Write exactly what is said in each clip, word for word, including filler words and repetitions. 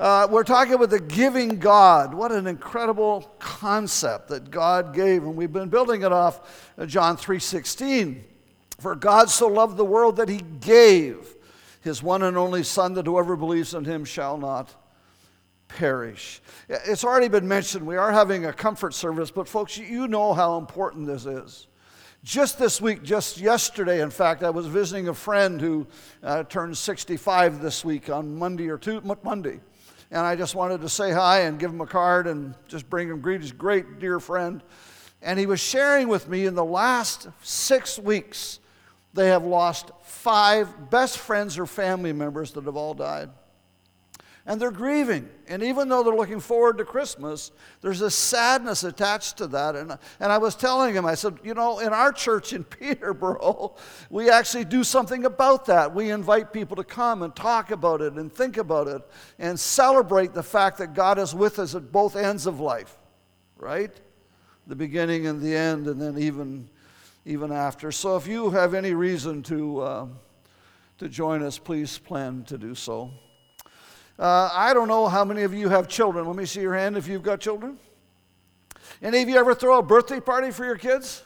Uh, we're talking about the giving God. What an incredible concept that God gave, and we've been building it off John three sixteen. For God so loved the world that he gave his one and only Son, that whoever believes in him shall not perish. It's already been mentioned. We are having a comfort service, but folks, you know how important this is. Just this week, just yesterday, in fact, I was visiting a friend who uh, turned sixty-five this week on Monday or two, Monday. And I just wanted to say hi and give him a card and just bring him greetings. Great dear friend. And he was sharing with me, in the last six weeks, they have lost five best friends or family members that have all died. And they're grieving. And even though they're looking forward to Christmas, there's a sadness attached to that. And, and I was telling him, I said, you know, in our church in Peterborough, we actually do something about that. We invite people to come and talk about it and think about it and celebrate the fact that God is with us at both ends of life, right? The beginning and the end, and then even, even after. So if you have any reason to, uh, to join us, please plan to do so. Uh, I don't know how many of you have children. Let me see your hand if you've got children. Any of you ever throw a birthday party for your kids?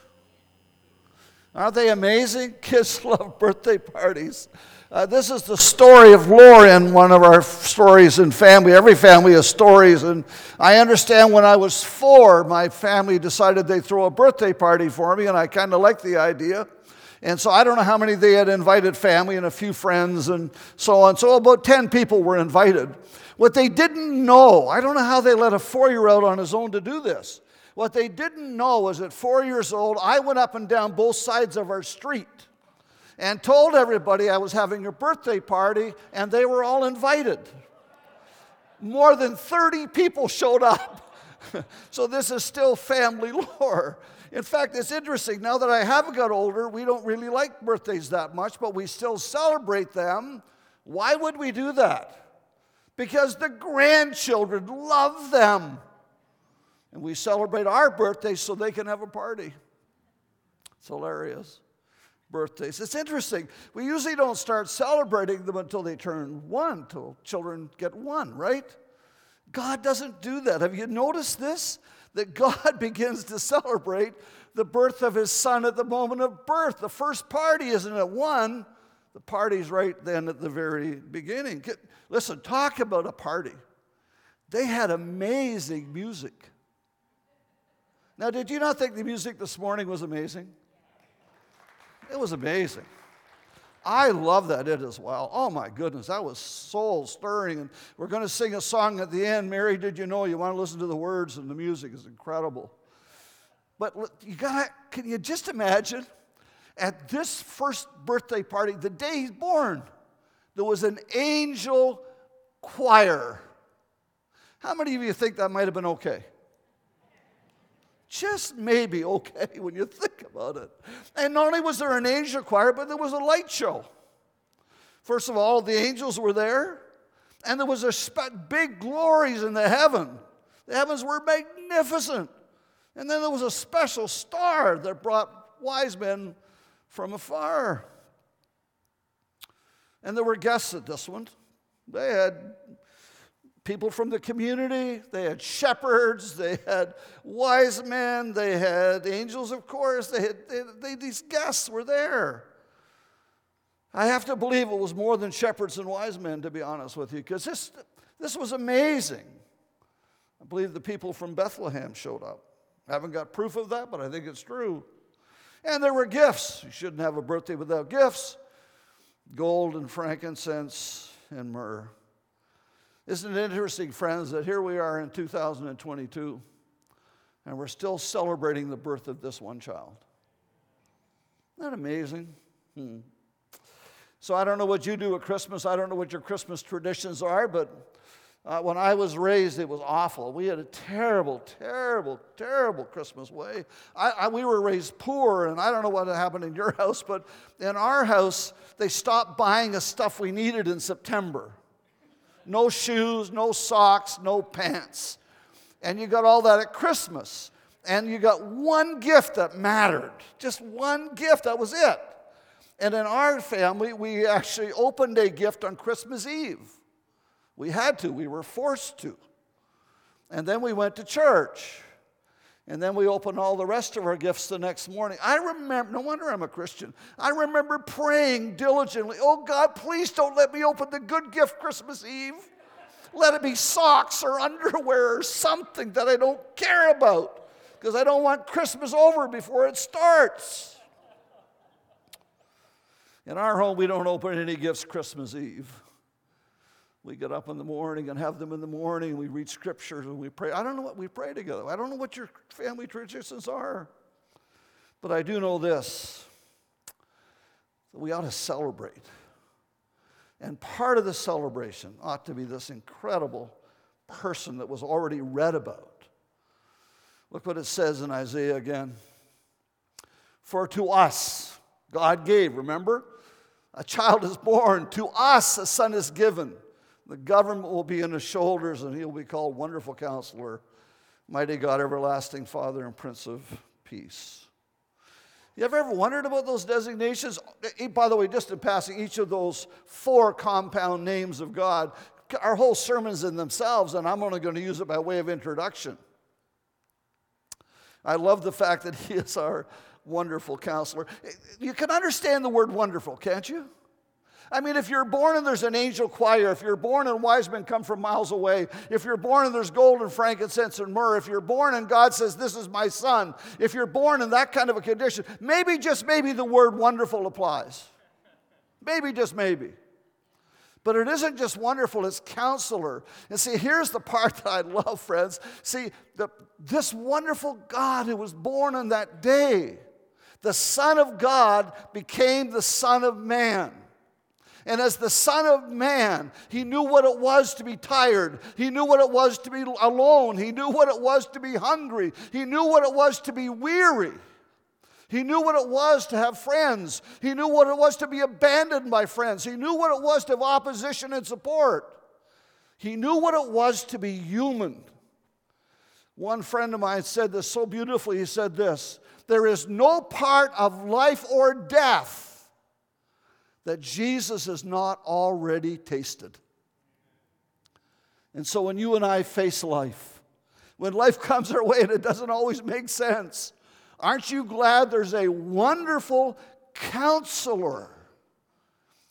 Aren't they amazing? Kids love birthday parties. Uh, this is the story of Lauren, one of our stories in family. Every family has stories. And I understand when I was four, my family decided they'd throw a birthday party for me, and I kind of liked the idea. And so I don't know how many they had invited, family and a few friends and so on. So about ten people were invited. What they didn't know, I don't know how they let a four-year-old on his own to do this. What they didn't know was that four years old, I went up and down both sides of our street and told everybody I was having a birthday party, and they were all invited. More than thirty people showed up. So this is still family lore. In fact, it's interesting, now that I have got older, we don't really like birthdays that much, but we still celebrate them. Why would we do that? Because the grandchildren love them. And we celebrate our birthdays so they can have a party. It's hilarious. Birthdays. It's interesting. We usually don't start celebrating them until they turn one, until children get one, right? God doesn't do that. Have you noticed this? That God begins to celebrate the birth of his Son at the moment of birth. The first party isn't at one. The party's right then at the very beginning. Get, listen, talk about a party. They had amazing music. Now, did you not think the music this morning was amazing? It was amazing. I love that it as well. Oh, my goodness, that was soul-stirring. And we're going to sing a song at the end, Mary, Did You Know? You want to listen to the words, and the music is incredible. But you gotta, can you just imagine, at this first birthday party, the day he's born, there was an angel choir. How many of you think that might have been okay? Just maybe okay when you think about it. And not only was there an angel choir, but there was a light show. First of all, the angels were there, and there was a sp- big glories in the heaven. The heavens were magnificent. And then there was a special star that brought wise men from afar. And there were guests at this one. They had people from the community, they had shepherds, they had wise men, they had angels, of course, they had, they, they, these guests were there. I have to believe it was more than shepherds and wise men, to be honest with you, because this, this was amazing. I believe the people from Bethlehem showed up. I haven't got proof of that, but I think it's true. And there were gifts. You shouldn't have a birthday without gifts. Gold and frankincense and myrrh. Isn't it interesting, friends, that here we are in two thousand twenty-two, and we're still celebrating the birth of this one child? Isn't that amazing? Hmm. So I don't know what you do at Christmas. I don't know what your Christmas traditions are, but uh, when I was raised, it was awful. We had a terrible, terrible, terrible Christmas way. I, I, we were raised poor, and I don't know what happened in your house, but in our house, they stopped buying us stuff we needed in September. No shoes, no socks, no pants. And you got all that at Christmas. And you got one gift that mattered. Just one gift, that was it. And in our family, we actually opened a gift on Christmas Eve. We had to. We were forced to. And then we went to church. And then we opened all the rest of our gifts the next morning. I remember, no wonder I'm a Christian. I remember praying diligently, oh God, please don't let me open the good gift Christmas Eve. Let it be socks or underwear or something that I don't care about, because I don't want Christmas over before it starts. In our home, we don't open any gifts Christmas Eve. We get up in the morning and have them in the morning. We read scriptures and we pray. I don't know what we pray together. I don't know what your family traditions are. But I do know this, that we ought to celebrate. And part of the celebration ought to be this incredible person that was already read about. Look what it says in Isaiah again. For to us, God gave, remember? A child is born. To us a son is given. The government will be on his shoulders, and he'll be called Wonderful Counselor, Mighty God, Everlasting Father, and Prince of Peace. You ever, ever wondered about those designations? By the way, just in passing, each of those four compound names of God, our whole sermons in themselves, and I'm only going to use it by way of introduction. I love the fact that he is our Wonderful Counselor. You can understand the word wonderful, can't you? I mean, if you're born and there's an angel choir, if you're born and wise men come from miles away, if you're born and there's gold and frankincense and myrrh, if you're born and God says, this is my son, if you're born in that kind of a condition, maybe, just maybe, the word wonderful applies. Maybe, just maybe. But it isn't just wonderful, it's counselor. And see, here's the part that I love, friends. See, the, this wonderful God who was born on that day, the Son of God became the Son of Man. And as the Son of Man, he knew what it was to be tired. He knew what it was to be alone. He knew what it was to be hungry. He knew what it was to be weary. He knew what it was to have friends. He knew what it was to be abandoned by friends. He knew what it was to have opposition and support. He knew what it was to be human. One friend of mine said this so beautifully. He said this, there is no part of life or death that Jesus has not already tasted. And so when you and I face life, when life comes our way and it doesn't always make sense, aren't you glad there's a wonderful counselor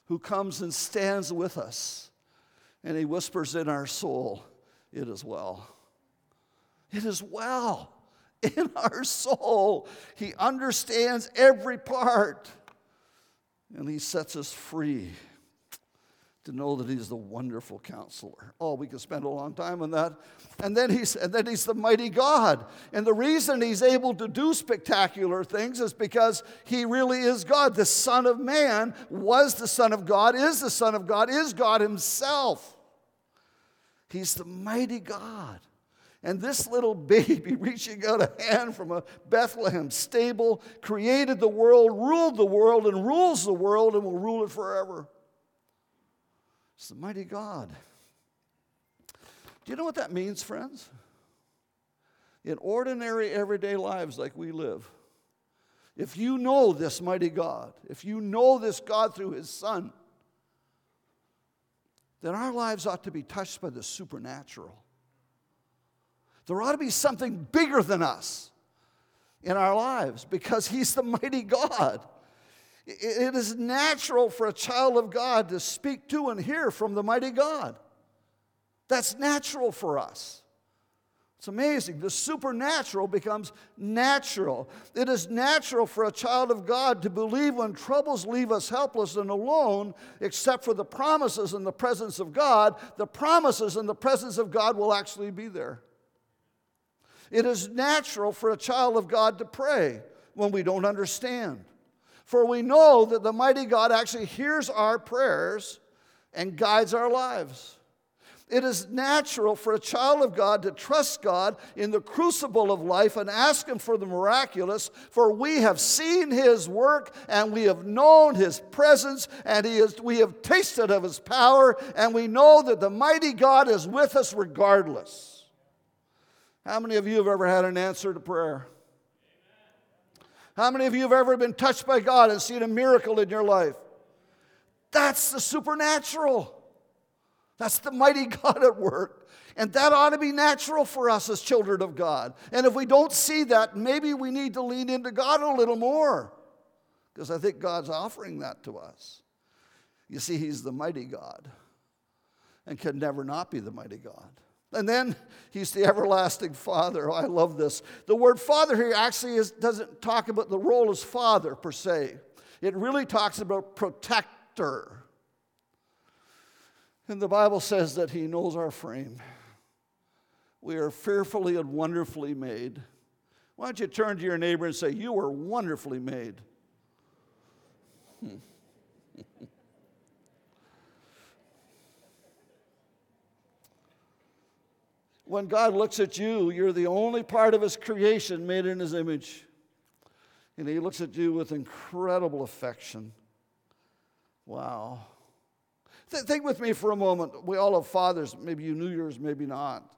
who comes and stands with us and he whispers in our soul, it is well. It is well in our soul. He understands every part. And he sets us free to know that he's the wonderful counselor. Oh, we could spend a long time on that. And then he's and then he's the mighty God. And the reason he's able to do spectacular things is because he really is God. The Son of Man was the Son of God, is the Son of God, is God himself. He's the mighty God. And this little baby reaching out a hand from a Bethlehem stable created the world, ruled the world, and rules the world, and will rule it forever. It's the mighty God. Do you know what that means, friends? In ordinary, everyday lives like we live, if you know this mighty God, if you know this God through his Son, then our lives ought to be touched by the supernatural. There ought to be something bigger than us in our lives because he's the mighty God. It is natural for a child of God to speak to and hear from the mighty God. That's natural for us. It's amazing. The supernatural becomes natural. It is natural for a child of God to believe when troubles leave us helpless and alone, except for the promises and the presence of God, the promises and the presence of God will actually be there. It is natural for a child of God to pray when we don't understand. For we know that the mighty God actually hears our prayers and guides our lives. It is natural for a child of God to trust God in the crucible of life and ask him for the miraculous, for we have seen his work and we have known his presence and he is, we have tasted of his power, and we know that the mighty God is with us regardless. How many of you have ever had an answer to prayer? How many of you have ever been touched by God and seen a miracle in your life? That's the supernatural. That's the mighty God at work. And that ought to be natural for us as children of God. And if we don't see that, maybe we need to lean into God a little more, because I think God's offering that to us. You see, he's the mighty God and can never not be the mighty God. And then he's the everlasting Father. Oh, I love this. The word Father here actually is, doesn't talk about the role as Father per se. It really talks about protector. And the Bible says that he knows our frame. We are fearfully and wonderfully made. Why don't you turn to your neighbor and say, you were wonderfully made. Hmm. When God looks at you, you're the only part of his creation made in his image. And he looks at you with incredible affection. Wow. Th- think with me for a moment. We all have fathers. Maybe you knew yours, maybe not.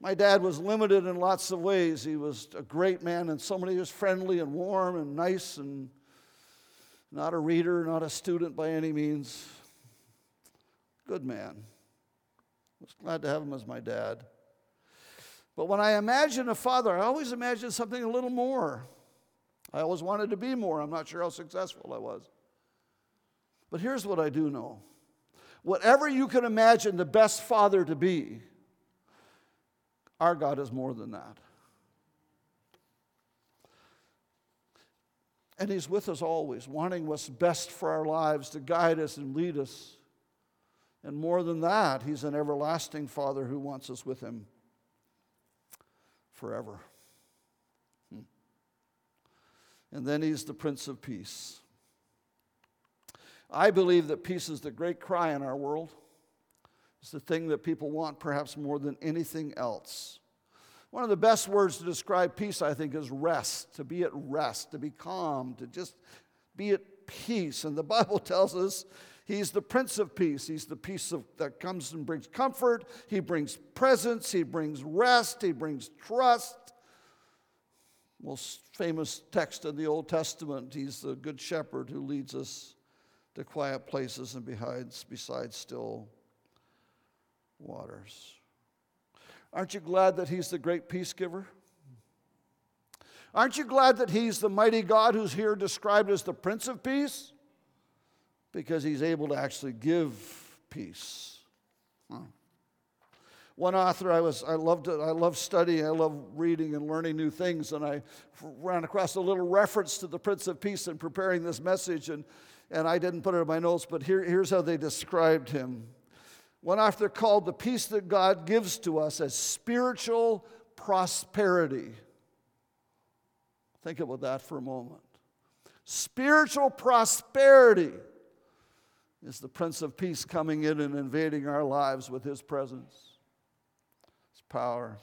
My dad was limited in lots of ways. He was a great man and somebody who was friendly and warm and nice and not a reader, not a student by any means. Good man. I was glad to have him as my dad. But when I imagine a father, I always imagine something a little more. I always wanted to be more. I'm not sure how successful I was. But here's what I do know. Whatever you can imagine the best father to be, our God is more than that. And he's with us always, wanting what's best for our lives, to guide us and lead us. And more than that, he's an everlasting Father who wants us with him forever. And then he's the Prince of Peace. I believe that peace is the great cry in our world. It's the thing that people want perhaps more than anything else. One of the best words to describe peace, I think, is rest, to be at rest, to be calm, to just be at peace. And the Bible tells us he's the Prince of Peace. He's the peace of, that comes and brings comfort. He brings presence. He brings rest. He brings trust. Most famous text in the Old Testament, he's the good shepherd who leads us to quiet places and behind, beside still waters. Aren't you glad that he's the great peace giver? Aren't you glad that he's the mighty God who's here described as the Prince of Peace? Because he's able to actually give peace. Huh. One author, I was, I loved it. I love studying. I love reading and learning new things. And I ran across a little reference to the Prince of Peace in preparing this message. And, and I didn't put it in my notes, but here, here's how they described him. One author called the peace that God gives to us as spiritual prosperity. Think about that for a moment. Spiritual prosperity is the Prince of Peace coming in and invading our lives with his presence, his power,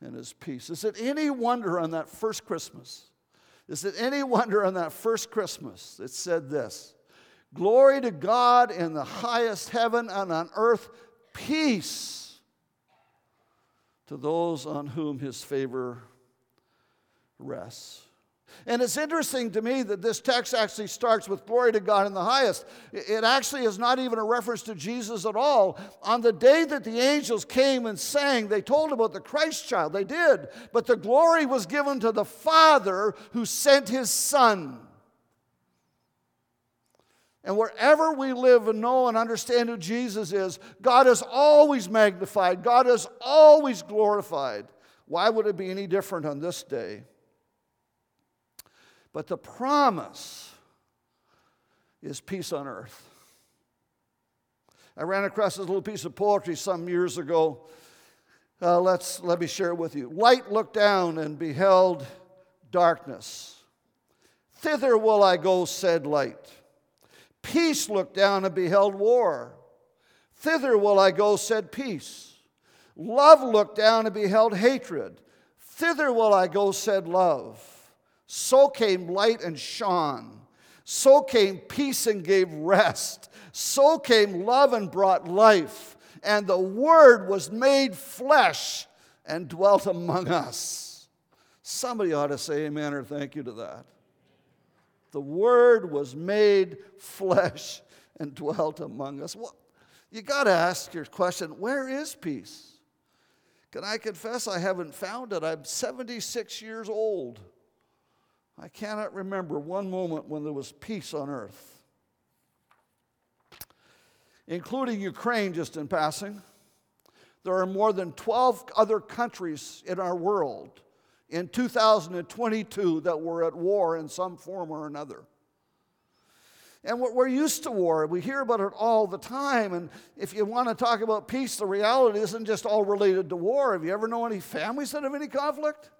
and his peace. Is it any wonder on that first Christmas? Is it any wonder on that first Christmas it said this, "Glory to God in the highest heaven and on earth, peace to those on whom his favor rests." And it's interesting to me that this text actually starts with glory to God in the highest. It actually is not even a reference to Jesus at all. On the day that the angels came and sang, they told about the Christ child. They did. But the glory was given to the Father who sent his Son. And wherever we live and know and understand who Jesus is, God is always magnified. God is always glorified. Why would it be any different on this day? But the promise is peace on earth. I ran across this little piece of poetry some years ago. Uh, let's, let me share it with you. Light looked down and beheld darkness. Thither will I go, said light. Peace looked down and beheld war. Thither will I go, said peace. Love looked down and beheld hatred. Thither will I go, said love. So came light and shone. So came peace and gave rest. So came love and brought life. And the Word was made flesh and dwelt among us. Somebody ought to say amen or thank you to that. The Word was made flesh and dwelt among us. What? You got to ask your question, where is peace? Can I confess I haven't found it? I'm seventy-six years old. I cannot remember one moment when there was peace on earth, including Ukraine, just in passing. There are more than twelve other countries in our world in two thousand twenty-two that were at war in some form or another. And we're used to war. We hear about it all the time. And if you want to talk about peace, the reality isn't just all related to war. Have you ever known any families that have any conflict?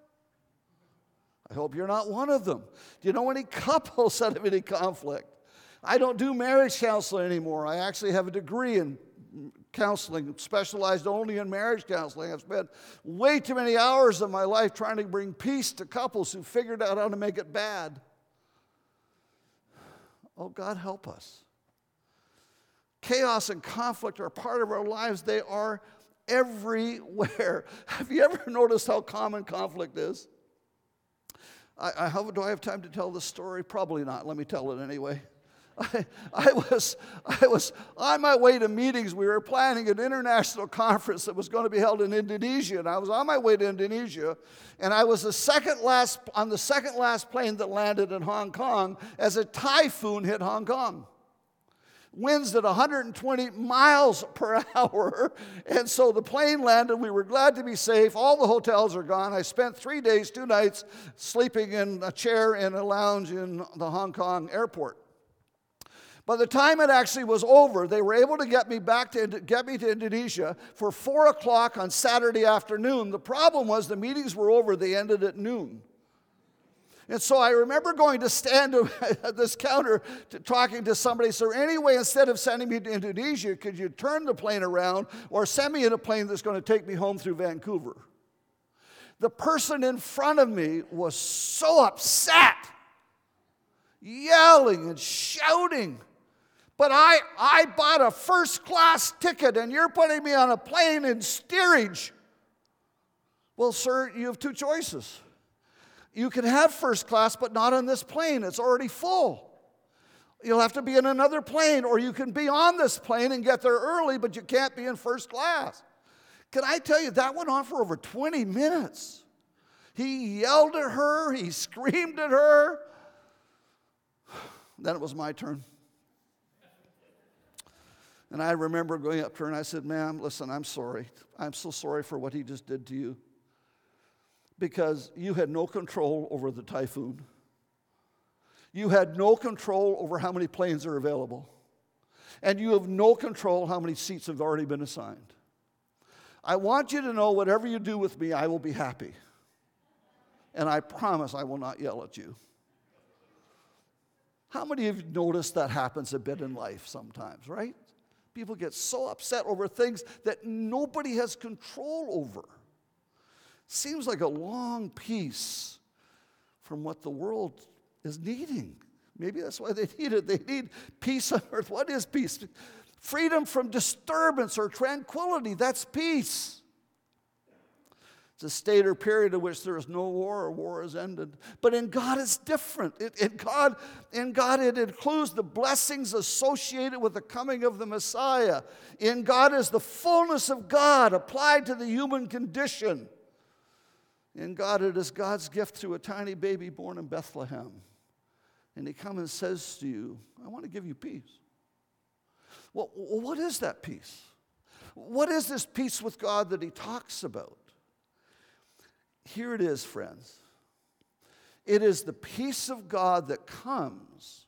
I hope you're not one of them. Do you know any couples that have any conflict? I don't do marriage counseling anymore. I actually have a degree in counseling, specialized only in marriage counseling. I've spent way too many hours of my life trying to bring peace to couples who figured out how to make it bad. Oh, God, help us. Chaos and conflict are part of our lives. They are everywhere. Have you ever noticed how common conflict is? I, I how, do I have time to tell this story? Probably not. Let me tell it anyway. I, I was I was on my way to meetings. We were planning an international conference that was going to be held in Indonesia, and I was on my way to Indonesia, and I was the second last on the second last plane that landed in Hong Kong as a typhoon hit Hong Kong. Winds at one hundred twenty miles per hour, and so the plane landed. We were glad to be safe. All the hotels are gone. I spent three days, two nights sleeping in a chair in a lounge in the Hong Kong airport. By the time it actually was over, they were able to get me back to get me to Indonesia for four o'clock on Saturday afternoon. The problem was the meetings were over; they ended at noon. And so I remember going to stand at this counter to, talking to somebody. So anyway, instead of sending me to Indonesia, could you turn the plane around or send me in a plane that's going to take me home through Vancouver? The person in front of me was so upset, yelling and shouting. But I, I bought a first-class ticket, and you're putting me on a plane in steerage. Well, sir, you have two choices. You can have first class, but not on this plane. It's already full. You'll have to be in another plane, or you can be on this plane and get there early, but you can't be in first class. Can I tell you, that went on for over twenty minutes. He yelled at her. He screamed at her. Then it was my turn. And I remember going up to her and I said, ma'am, listen, I'm sorry. I'm so sorry for what he just did to you, because you had no control over the typhoon. You had no control over how many planes are available. And you have no control how many seats have already been assigned. I want you to know whatever you do with me, I will be happy. And I promise I will not yell at you. How many of you noticed that happens a bit in life sometimes, right? People get so upset over things that nobody has control over. Seems like a long peace from what the world is needing. Maybe that's why they need it. They need peace on earth. What is peace? Freedom from disturbance or tranquility. That's peace. It's a state or period in which there is no war or war is ended. But in God, it's different. It, in, God, in God, it includes the blessings associated with the coming of the Messiah. In God is the fullness of God applied to the human condition. In God, it is God's gift through a tiny baby born in Bethlehem. And he comes and says to you, I want to give you peace. Well, what is that peace? What is this peace with God that he talks about? Here it is, friends. It is the peace of God that comes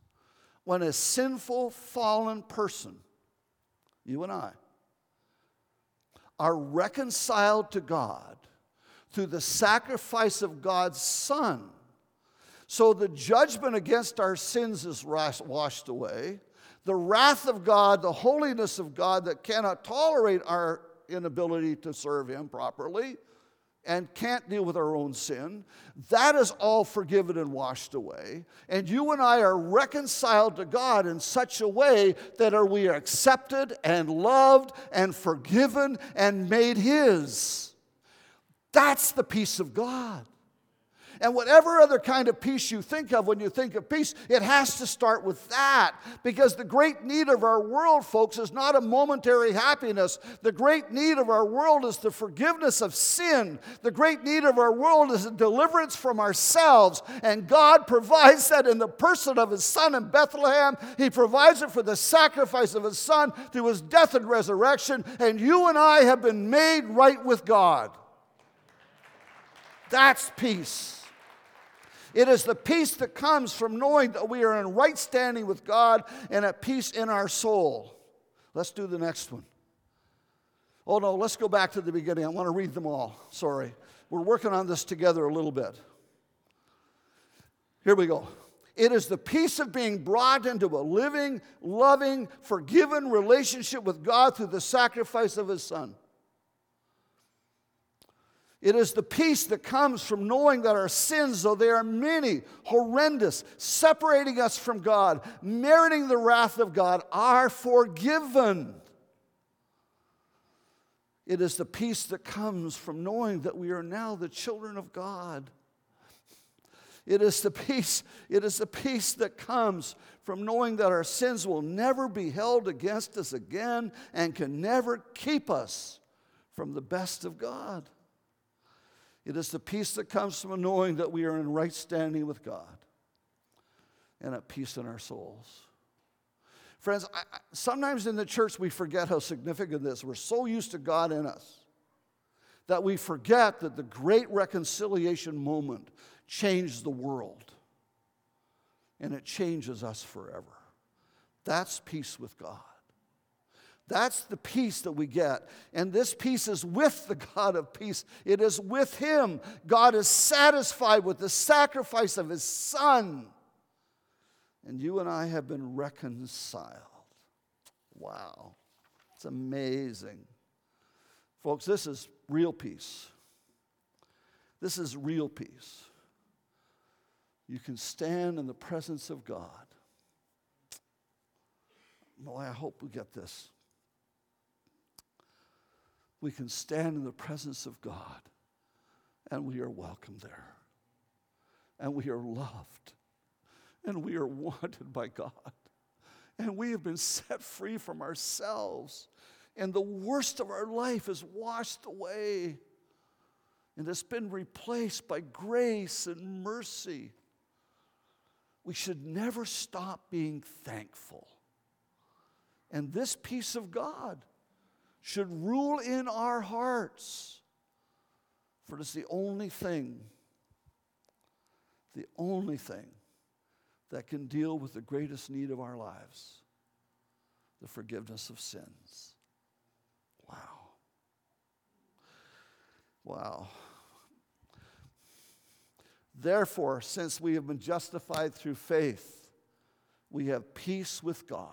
when a sinful, fallen person, you and I, are reconciled to God through the sacrifice of God's Son. So the judgment against our sins is washed away. The wrath of God, the holiness of God that cannot tolerate our inability to serve him properly, and can't deal with our own sin, that is all forgiven and washed away. And you and I are reconciled to God in such a way that we are accepted and loved and forgiven and made his. That's the peace of God. And whatever other kind of peace you think of when you think of peace, it has to start with that. Because the great need of our world, folks, is not a momentary happiness. The great need of our world is the forgiveness of sin. The great need of our world is a deliverance from ourselves. And God provides that in the person of His Son in Bethlehem. He provides it for the sacrifice of His Son through His death and resurrection. And you and I have been made right with God. That's peace. It is the peace that comes from knowing that we are in right standing with God and at peace in our soul. Let's do the next one. Oh no, let's go back to the beginning. I want to read them all. Sorry. We're working on this together a little bit. Here we go. It is the peace of being brought into a living, loving, forgiven relationship with God through the sacrifice of His Son. It is the peace that comes from knowing that our sins, though they are many, horrendous, separating us from God, meriting the wrath of God, are forgiven. It is the peace that comes from knowing that we are now the children of God. It is the peace, it is the peace that comes from knowing that our sins will never be held against us again and can never keep us from the best of God. It is the peace that comes from knowing that we are in right standing with God and at peace in our souls. Friends, I, I, sometimes in the church we forget how significant this is. We're so used to God in us that we forget that the great reconciliation moment changed the world, and it changes us forever. That's peace with God. That's the peace that we get. And this peace is with the God of peace. It is with Him. God is satisfied with the sacrifice of His Son. And you and I have been reconciled. Wow. It's amazing. Folks, this is real peace. This is real peace. You can stand in the presence of God. Boy, I hope we get this. We can stand in the presence of God, and we are welcome there, and we are loved, and we are wanted by God, and we have been set free from ourselves, and the worst of our life is washed away, and it's been replaced by grace and mercy. We should never stop being thankful, and this peace of God should rule in our hearts. For it is the only thing, the only thing that can deal with the greatest need of our lives, the forgiveness of sins. Wow. Wow. Therefore, since we have been justified through faith, we have peace with God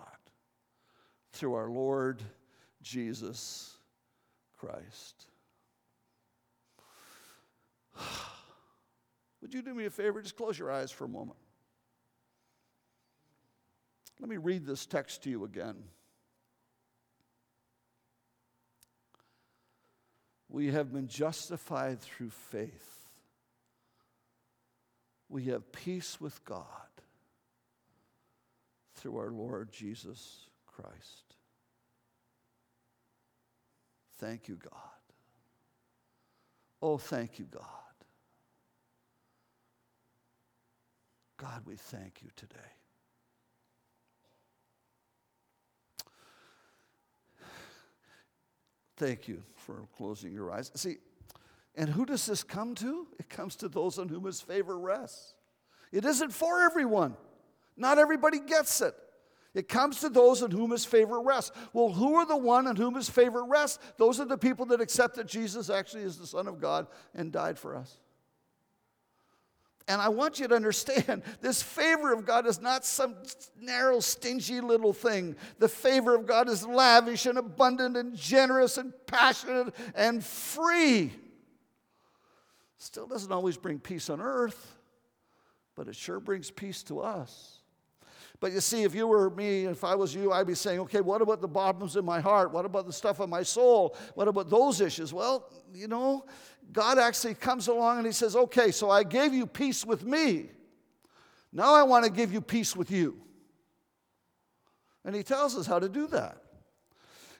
through our Lord Jesus Christ. Would you do me a favor? Just close your eyes for a moment. Let me read this text to you again. We have been justified through faith. We have peace with God through our Lord Jesus Christ. Thank you, God. Oh, thank you, God. God, we thank you today. Thank you for closing your eyes. See, and who does this come to? It comes to those on whom His favor rests. It isn't for everyone. Not everybody gets it. It comes to those in whom His favor rests. Well, who are the one in whom His favor rests? Those are the people that accept that Jesus actually is the Son of God and died for us. And I want you to understand, this favor of God is not some narrow, stingy little thing. The favor of God is lavish and abundant and generous and passionate and free. Still doesn't always bring peace on earth, but it sure brings peace to us. But you see, if you were me, if I was you, I'd be saying, okay, what about the problems in my heart? What about the stuff on my soul? What about those issues? Well, you know, God actually comes along and he says, okay, so I gave you peace with me. Now I want to give you peace with you. And he tells us how to do that.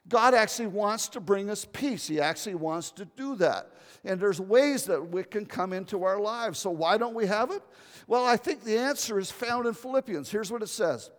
God actually wants to bring us peace. He actually wants to do that. And there's ways that it can come into our lives. So why don't we have it? Well, I think the answer is found in Philippians. Here's what it says.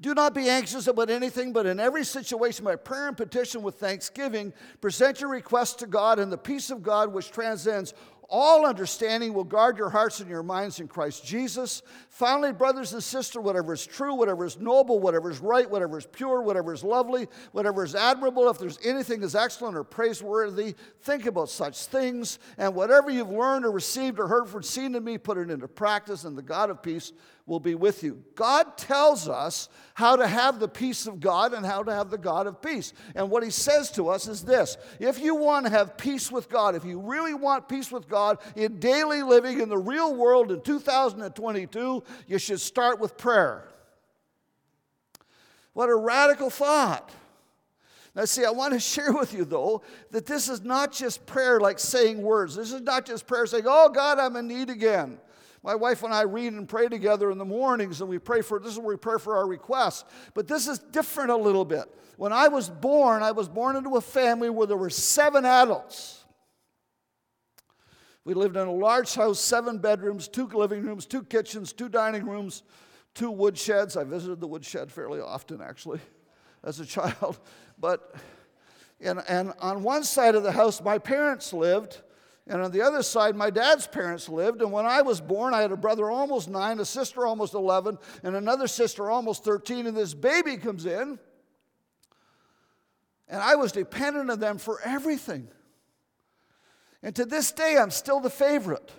Do not be anxious about anything, but in every situation, by prayer and petition with thanksgiving, present your requests to God, and the peace of God, which transcends all understanding, will guard your hearts and your minds in Christ Jesus. Finally, brothers and sisters, whatever is true, whatever is noble, whatever is right, whatever is pure, whatever is lovely, whatever is admirable, if there's anything that's excellent or praiseworthy, think about such things. And whatever you've learned or received or heard from, seen in me, put it into practice, and the God of peace will be with you. God tells us how to have the peace of God and how to have the God of peace. And what he says to us is this. If you want to have peace with God, if you really want peace with God in daily living in the real world in two thousand twenty-two, you should start with prayer. What a radical thought. Now, see, I want to share with you, though, that this is not just prayer like saying words. This is not just prayer saying, oh, God, I'm in need again. My wife and I read and pray together in the mornings, and we pray for, this is where we pray for our requests. But this is different a little bit. When I was born, I was born into a family where there were seven adults. We lived in a large house, seven bedrooms, two living rooms, two kitchens, two dining rooms, two wood sheds. I visited the wood shed fairly often, actually, as a child. But and, and on one side of the house, my parents lived. And on the other side, my dad's parents lived. And when I was born, I had a brother almost nine, a sister almost eleven, and another sister almost thirteen. And this baby comes in. And I was dependent on them for everything. And to this day, I'm still the favorite.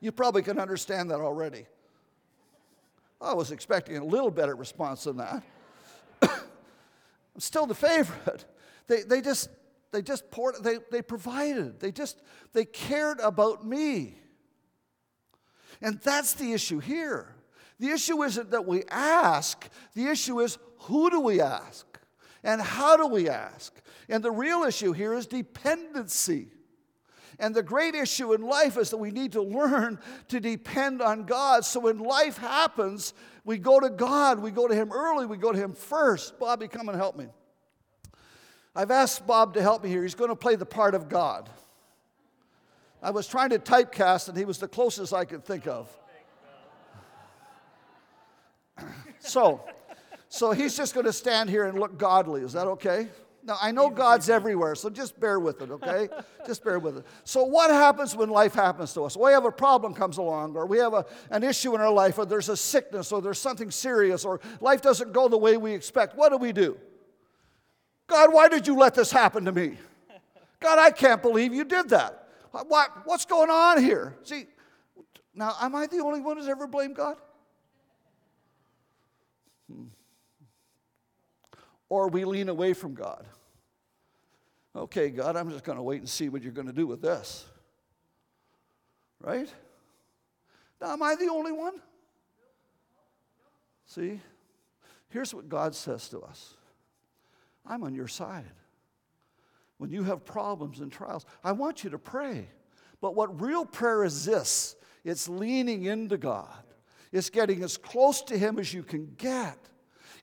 You probably can understand that already. I was expecting a little better response than that. I'm still the favorite. They, they just... They just poured, they, they provided. They just, they cared about me. And that's the issue here. The issue isn't that we ask. The issue is, who do we ask? And how do we ask? And the real issue here is dependency. And the great issue in life is that we need to learn to depend on God. So when life happens, we go to God. We go to Him early. We go to Him first. Bobby, come and help me. I've asked Bob to help me here. He's going to play the part of God. I was trying to typecast, and he was the closest I could think of. So, so he's just going to stand here and look godly. Is that okay? Now, I know God's everywhere, so just bear with it, okay? Just bear with it. So what happens when life happens to us? We have a problem comes along, or we have a, an issue in our life, or there's a sickness, or there's something serious, or life doesn't go the way we expect. What do we do? God, why did you let this happen to me? God, I can't believe you did that. Why, what's going on here? See, now, am I the only one who's ever blamed God? Hmm. Or we lean away from God. Okay, God, I'm just going to wait and see what you're going to do with this. Right? Now, am I the only one? See, here's what God says to us. I'm on your side. When you have problems and trials, I want you to pray. But what real prayer is this. It's leaning into God. It's getting as close to Him as you can get.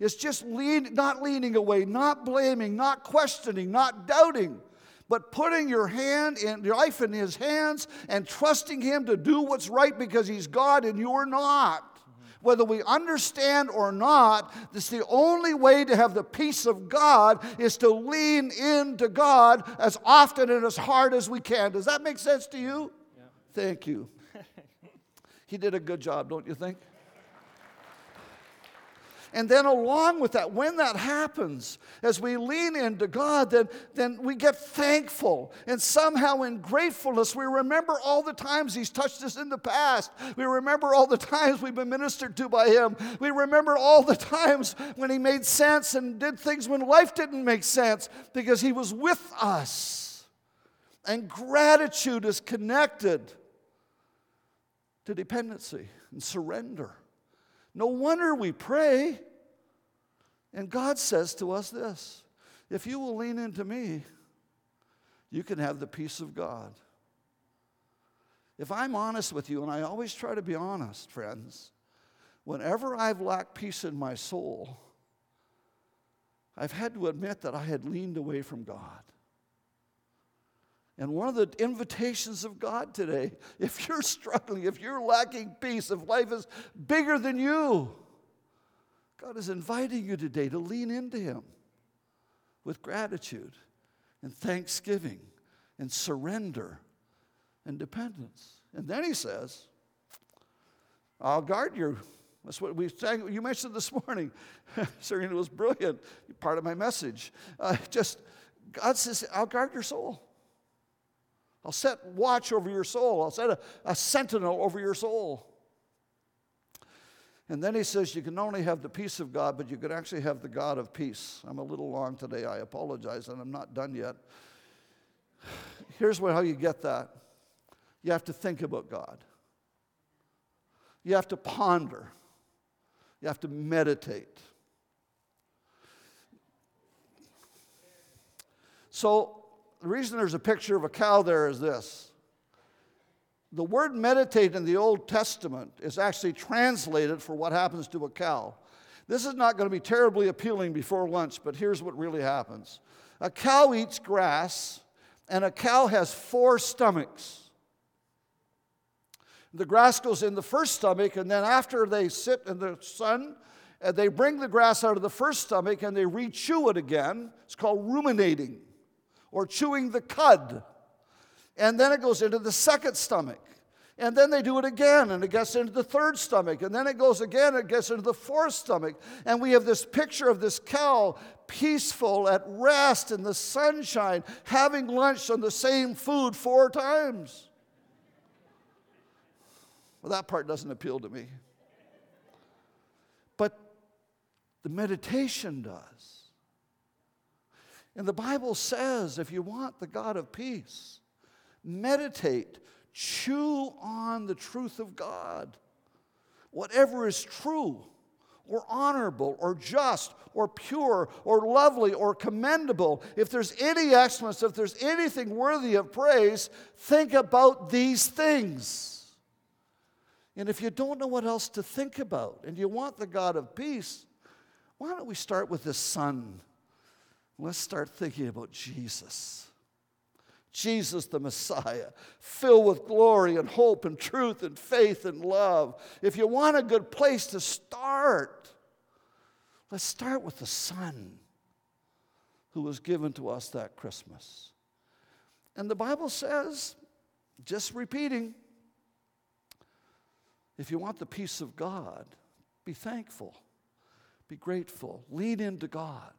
It's just lean, not leaning away, not blaming, not questioning, not doubting, but putting your hand in your life in His hands and trusting Him to do what's right because He's God and you're not. Whether we understand or not, it's the only way to have the peace of God is to lean into God as often and as hard as we can. Does that make sense to you? Yeah. Thank you. He did a good job, don't you think? And then along with that, when that happens, as we lean into God, then, then we get thankful. And somehow in gratefulness, we remember all the times He's touched us in the past. We remember all the times we've been ministered to by Him. We remember all the times when He made sense and did things when life didn't make sense because He was with us. And gratitude is connected to dependency and surrender. No wonder we pray. And God says to us this: if you will lean into me, you can have the peace of God. If I'm honest with you, and I always try to be honest, friends, whenever I've lacked peace in my soul, I've had to admit that I had leaned away from God. And one of the invitations of God today, if you're struggling, if you're lacking peace, if life is bigger than you, God is inviting you today to lean into him with gratitude and thanksgiving and surrender and dependence. And then he says, I'll guard you. That's what we sang. You mentioned this morning. Serena was brilliant. Part of my message. Uh, just, God says, I'll guard your soul. I'll set watch over your soul. I'll set a, a sentinel over your soul. And then he says, you can not only have the peace of God, but you can actually have the God of peace. I'm a little long today. I apologize, and I'm not done yet. Here's how you get that. You have to think about God. You have to ponder. You have to meditate. So the reason there's a picture of a cow there is this. The word meditate in the Old Testament is actually translated for what happens to a cow. This is not going to be terribly appealing before lunch, but here's what really happens. A cow eats grass, and a cow has four stomachs. The grass goes in the first stomach, and then after they sit in the sun, they bring the grass out of the first stomach and they re-chew it again. It's called ruminating or chewing the cud. And then it goes into the second stomach. And then they do it again, and it gets into the third stomach. And then it goes again, it gets into the fourth stomach. And we have this picture of this cow, peaceful, at rest, in the sunshine, having lunch on the same food four times. Well, that part doesn't appeal to me. But the meditation does. And the Bible says, if you want the God of peace, meditate, chew on the truth of God. Whatever is true or honorable or just or pure or lovely or commendable, if there's any excellence, if there's anything worthy of praise, think about these things. And if you don't know what else to think about and you want the God of peace, why don't we start with the sun? Let's start thinking about Jesus. Jesus the Messiah, filled with glory and hope and truth and faith and love. If you want a good place to start, let's start with the Son who was given to us that Christmas. And the Bible says, just repeating, if you want the peace of God, be thankful, be grateful, lean into God.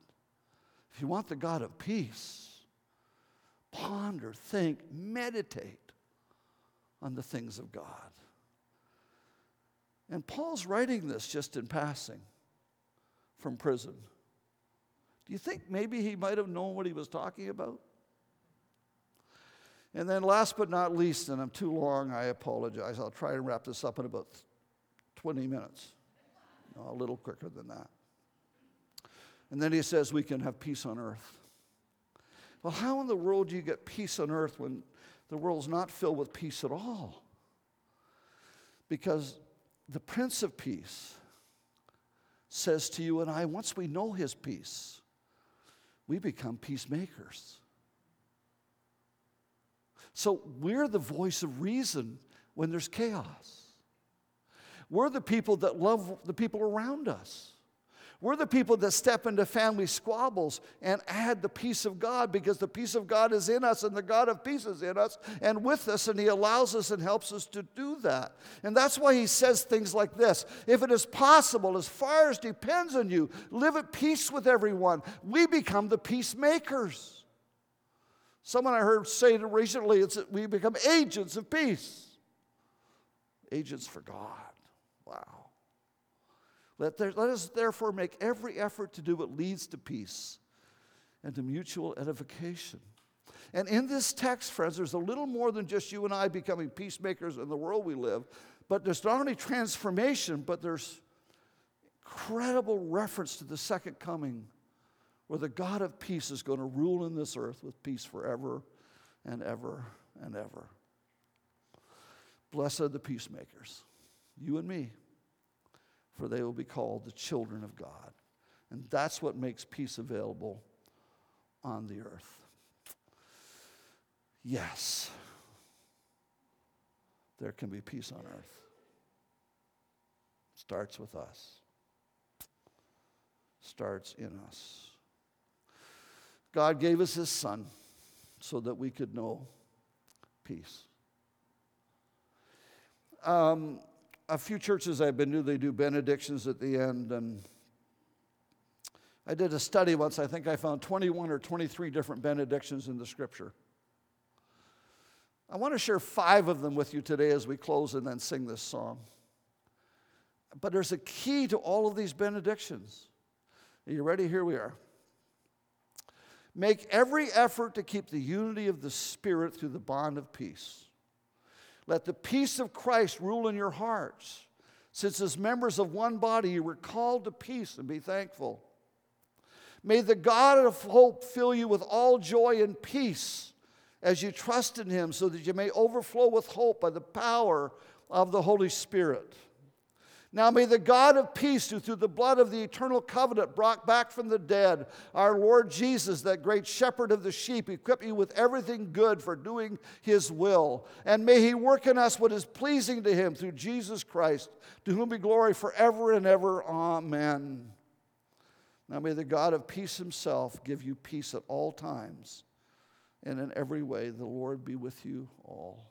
If you want the God of peace, ponder, think, meditate on the things of God. And Paul's writing this just in passing from prison. Do you think maybe he might have known what he was talking about? And then last but not least, and I'm too long, I apologize. I'll try and wrap this up in about twenty minutes. No, a little quicker than that. And then he says we can have peace on earth. Well, how in the world do you get peace on earth when the world's not filled with peace at all? Because the Prince of Peace says to you and I, once we know his peace, we become peacemakers. So we're the voice of reason when there's chaos. We're the people that love the people around us. We're the people that step into family squabbles and add the peace of God, because the peace of God is in us and the God of peace is in us and with us, and he allows us and helps us to do that. And that's why he says things like this: if it is possible, as far as depends on you, live at peace with everyone. We become the peacemakers. Someone I heard say recently, it's that we become agents of peace. Agents for God. Wow. Let, there, let us therefore make every effort to do what leads to peace and to mutual edification. And in this text, friends, there's a little more than just you and I becoming peacemakers in the world we live, but there's not only transformation, but there's incredible reference to the second coming, where the God of peace is going to rule in this earth with peace forever and ever and ever. Blessed are the peacemakers, you and me, for they will be called the children of God. And that's what makes peace available on the earth. Yes, there can be peace on earth. Starts with us. Starts in us. God gave us his Son so that we could know peace. Um, a few churches I've been to, they do benedictions at the end, and I did a study once. I think I found twenty-one or twenty-three different benedictions in the Scripture. I want to share five of them with you today as we close and then sing this song. But there's a key to all of these benedictions. Are you ready? Here we are. Make every effort to keep the unity of the Spirit through the bond of peace. Let the peace of Christ rule in your hearts. Since as members of one body, you were called to peace and be thankful. May the God of hope fill you with all joy and peace as you trust in him, so that you may overflow with hope by the power of the Holy Spirit. Now may the God of peace, who through the blood of the eternal covenant brought back from the dead our Lord Jesus, that great shepherd of the sheep, equip you with everything good for doing his will. And may he work in us what is pleasing to him through Jesus Christ, to whom be glory forever and ever. Amen. Now may the God of peace himself give you peace at all times, and in every way the Lord be with you all.